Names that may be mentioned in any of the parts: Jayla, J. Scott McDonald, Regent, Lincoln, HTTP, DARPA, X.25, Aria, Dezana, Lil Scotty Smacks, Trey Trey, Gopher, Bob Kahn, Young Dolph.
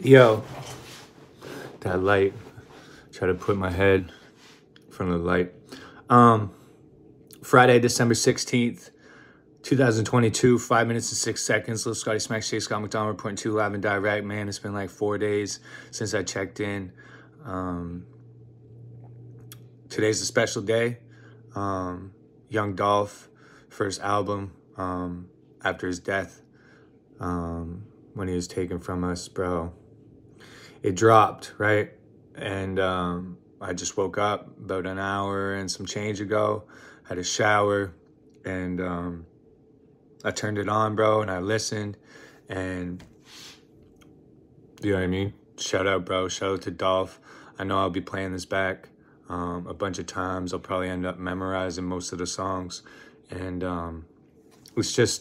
Yo, that light. Try to put my head in front of the light. Friday, December 16th, 2022, 5 minutes and 6 seconds. Lil Scotty Smacks, J. Scott McDonald, reporting to you live and direct. Man, it's been like 4 days since I checked in. Today's a special day. Young Dolph, first album after his death, when he was taken from us, bro. It dropped, right? And I just woke up about an hour and some change ago, had a shower, and I turned it on, bro, and I listened, and you know what I mean? Shout out, bro. Shout out to Dolph. I know I'll be playing this back a bunch of times. I'll probably end up memorizing most of the songs, and it's just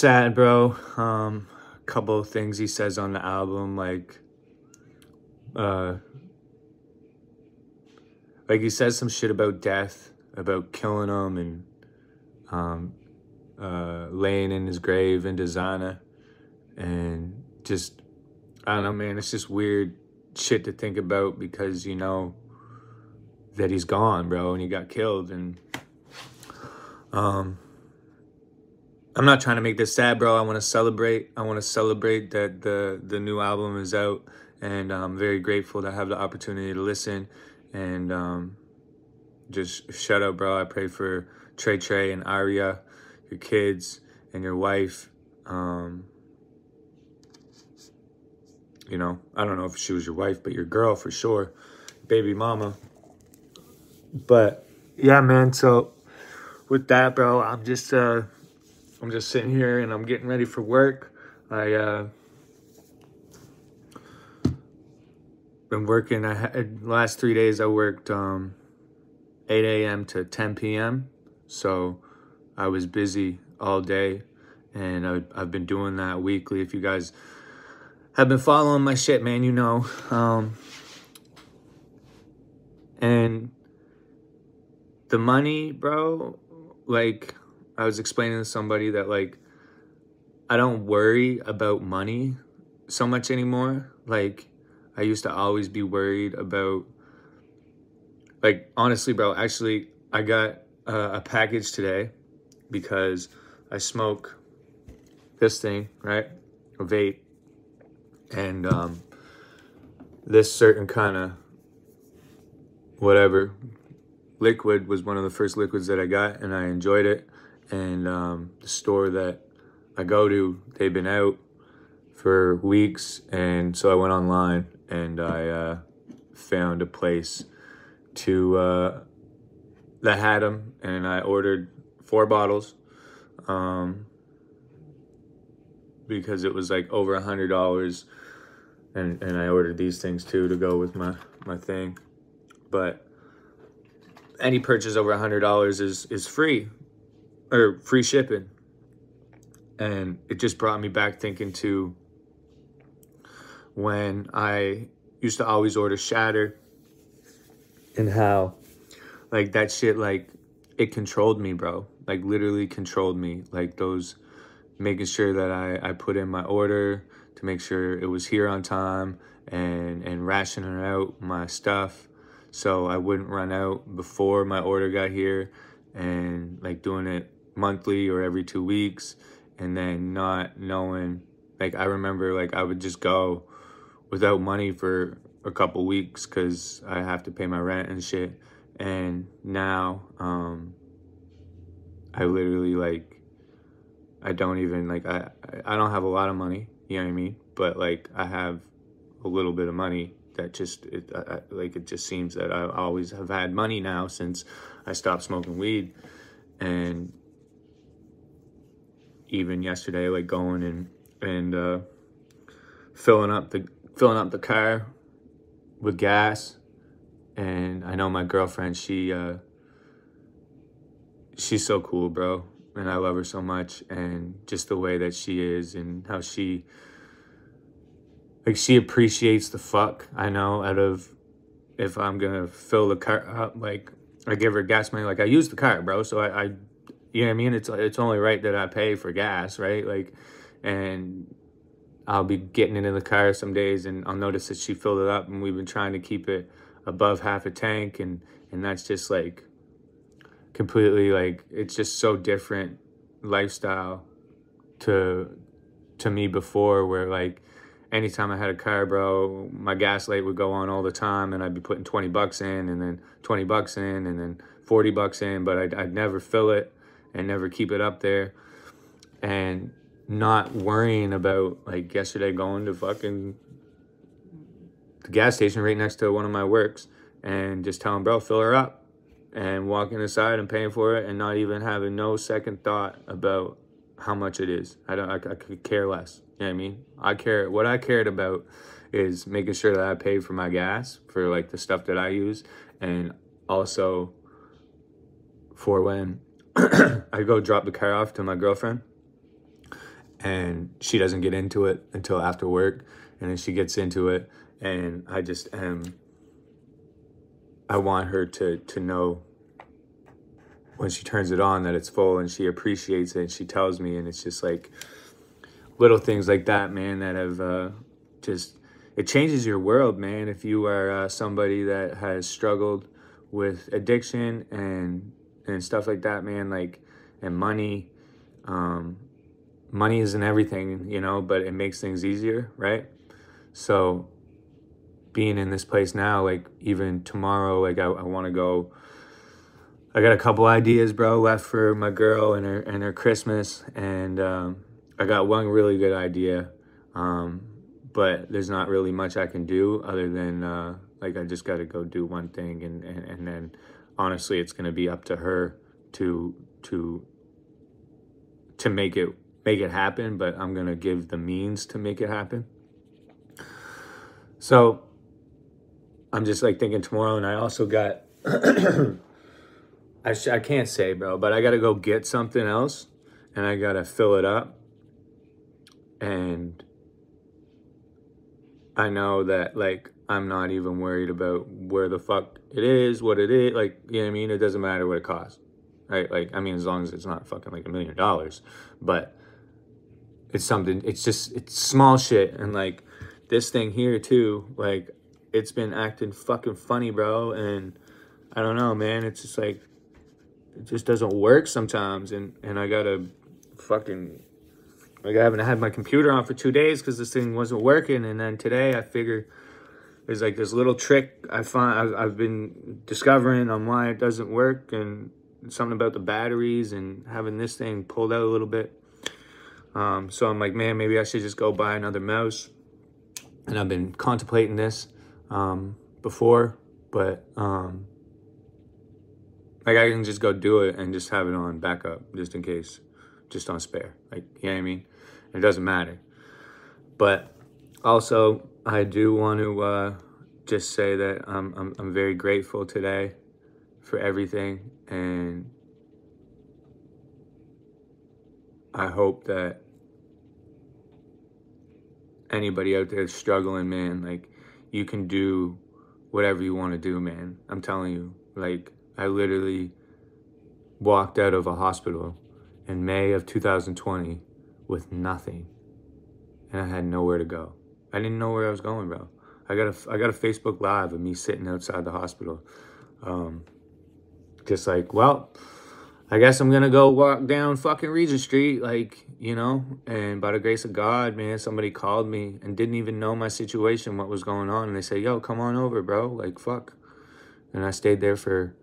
sad, bro. A couple of things he says on the album, like he says some shit about death, about killing him, and laying in his grave in Dezana, and just, I don't know, man, it's just weird shit to think about, because you know that he's gone, bro, and he got killed, and I'm not trying to make this sad, bro. I want to celebrate. I want to celebrate that the new album is out, and I'm very grateful to have the opportunity to listen. And just shout out, bro. I pray for Trey Trey and Aria, your kids and your wife. You know, I don't know if she was your wife, but your girl for sure, baby mama. But yeah, man. So with that, bro, I'm just sitting here and I'm getting ready for work. Been working. Last 3 days I worked 8 a.m. to 10 p.m. So I was busy all day, and I've been doing that weekly. If you guys have been following my shit, man, you know. And the money, bro, like I was explaining to somebody that, like, I don't worry about money so much anymore. Like, I used to always be worried about, like, honestly, bro, actually, I got a package today because I smoke this thing, right? A vape. And this certain kind of whatever liquid was one of the first liquids that I got, and I enjoyed it. And the store that I go to, they've been out for weeks, and so I went online and I found a place to that had them, and I ordered 4 bottles because it was like over $100, and I ordered these things too to go with my thing. But any purchase over $100 is free, or free shipping. And it just brought me back thinking to when I used to always order shatter, and how like that shit, like it controlled me, bro. Like literally controlled me. Like those, making sure that I put in my order to make sure it was here on time, and rationing out my stuff so I wouldn't run out before my order got here, and like doing it monthly or every 2 weeks, and then not knowing, like I remember like I would just go without money for a couple weeks because I have to pay my rent and shit. And now I literally, like, I don't even, like, I don't have a lot of money, you know what I mean? But, like, I have a little bit of money that just, like, it just seems that I always have had money now since I stopped smoking weed. And even yesterday, like, going and filling up the car with gas. And I know my girlfriend, she's so cool, bro. And I love her so much, and just the way that she is, and how she, like, she appreciates the fuck. I know, out of, if I'm gonna fill the car up, like, I give her gas money, like, I use the car, bro, so I you know what I mean? It's only right that I pay for gas, right? Like, and I'll be getting it in the car some days, and I'll notice that she filled it up, and we've been trying to keep it above half a tank, and that's just like completely like, it's just so different lifestyle to me before, where like anytime I had a car, bro, my gas light would go on all the time, and I'd be putting $20 in, and then $20 in, and then $40 in, but I'd never fill it and never keep it up there, and not worrying about, like, yesterday going to fucking the gas station right next to one of my works and just telling bro, fill her up, and walking aside and paying for it, and not even having no second thought about how much it is. I could care less, you know what I mean? What I cared about is making sure that I paid for my gas, for like the stuff that I use, and also for when I go drop the car off to my girlfriend, and she doesn't get into it until after work, and then she gets into it, and I want her to know when she turns it on that it's full, and she appreciates it, and she tells me, and it's just like little things like that, man, that have just, it changes your world, man, if you are somebody that has struggled with addiction and stuff like that, man, like, and money, money isn't everything, you know, but it makes things easier, right? So being in this place now, like, even tomorrow, like, I want to go, I got a couple ideas, bro, left for my girl and her Christmas, and I got one really good idea, but there's not really much I can do other than like, I just got to go do one thing, and then honestly it's going to be up to her to make it happen, but I'm going to give the means to make it happen. So I'm just like thinking tomorrow, and I also got, I can't say, bro, but I got to go get something else, and I got to fill it up. And I know that, like, I'm not even worried about where the fuck it is, what it is, like, you know what I mean? It doesn't matter what it costs. Right, like, I mean, as long as it's not fucking like $1 million, but it's something, it's just, it's small shit. And like this thing here too, like, it's been acting fucking funny, bro, and I don't know, man, it's just like, it just doesn't work sometimes, and I gotta fucking, like, I haven't had my computer on for 2 days because this thing wasn't working, and then today I figured there's like this little trick I find, I've been discovering on why it doesn't work, and something about the batteries and having this thing pulled out a little bit. So I'm like, man, maybe I should just go buy another mouse. And I've been contemplating this before, but like, I can just go do it and just have it on backup, just in case, just on spare. Like, you know what I mean? It doesn't matter. But also, I do want to just say that I'm very grateful today for everything, and I hope that anybody out there struggling, man, like, you can do whatever you want to do, man. I'm telling you, like, I literally walked out of a hospital in May of 2020 with nothing, and I had nowhere to go. I didn't know where I was going, bro. I got a Facebook Live of me sitting outside the hospital, just like, well, I guess I'm gonna go walk down fucking Regent Street, like, you know, and by the grace of God, man, somebody called me and didn't even know my situation, what was going on, and they said, yo, come on over, bro, like, fuck. And I stayed there for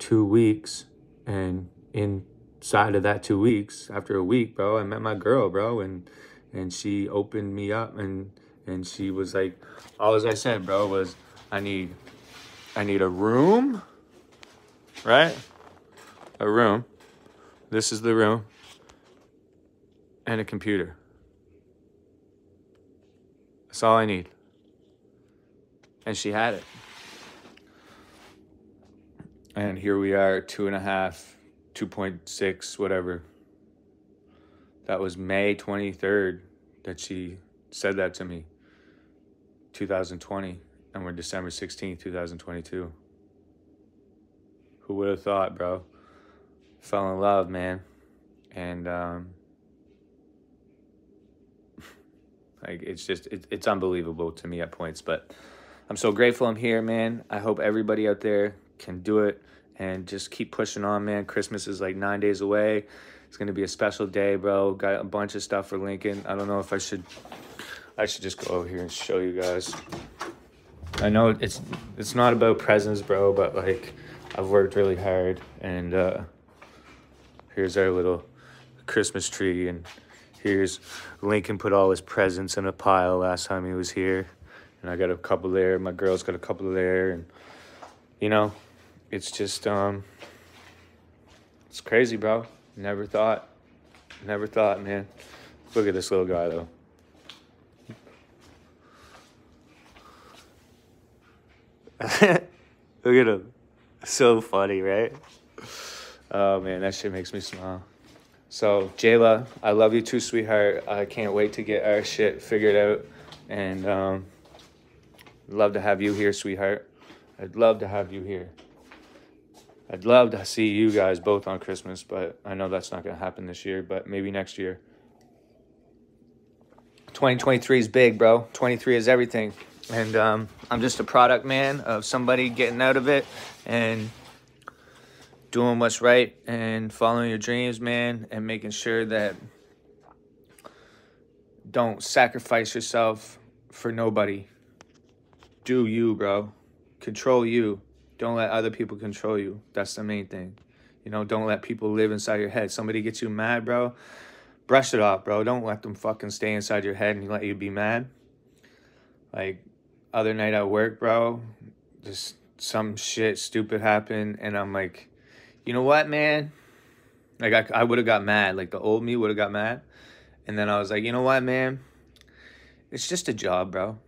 2 weeks, and inside of that 2 weeks, after a week, bro, I met my girl, bro, and she opened me up, and she was like, all as I said, bro, was, I need a room, right? A room. This is the room. And a computer. That's all I need. And she had it. And here we are, 2.6, whatever. That was May 23rd that she said that to me, 2020. And we're December 16th, 2022. Who would have thought, bro? Fell in love, man. And Like, it's just, it's unbelievable to me at points. But I'm so grateful I'm here, man. I hope everybody out there can do it and just keep pushing on, man. Christmas is like 9 days away. It's going to be a special day, bro. Got a bunch of stuff for Lincoln. I don't know if I should just go over here and show you guys. I know it's not about presents, bro, but like, I've worked really hard, and here's our little Christmas tree, and here's Lincoln put all his presents in a pile last time he was here, and I got a couple there, my girl's got a couple there, and you know, it's just it's crazy, bro. Never thought, man. Look at this little guy though. Look at him. So funny, right? Oh man, that shit makes me smile. So Jayla, I love you too, sweetheart. I can't wait to get our shit figured out, and love to have you here, sweetheart. I'd love to have you here. I'd love to see you guys both on Christmas, but I know that's not going to happen this year, but maybe next year. 2023 is big, bro. 23 is everything. And I'm just a product, man, of somebody getting out of it and doing what's right and following your dreams, man, and making sure that don't sacrifice yourself for nobody. Do you, bro. Control you. Don't let other people control you. That's the main thing. You know, don't let people live inside your head. Somebody gets you mad, bro, brush it off, bro. Don't let them fucking stay inside your head and let you be mad. Like, other night at work, bro, just some shit stupid happened, and I'm like, you know what, man? Like, I would have got mad. Like, the old me would have got mad. And then I was like, you know what, man? It's just a job, bro.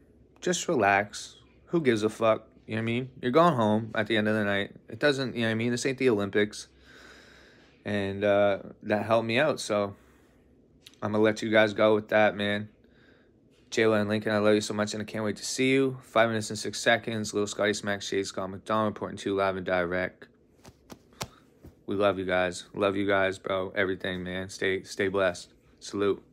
Just relax. Who gives a fuck? You know what I mean? You're going home at the end of the night. It doesn't, you know what I mean? This ain't the Olympics. And that helped me out. So I'm going to let you guys go with that, man. Jayla and Lincoln, I love you so much, and I can't wait to see you. 5 minutes and 6 seconds. Lil Scotty Smacks, J. Scott McDonald, reporting to you live and direct. We love you guys. Love you guys, bro. Everything, man. Stay blessed. Salute.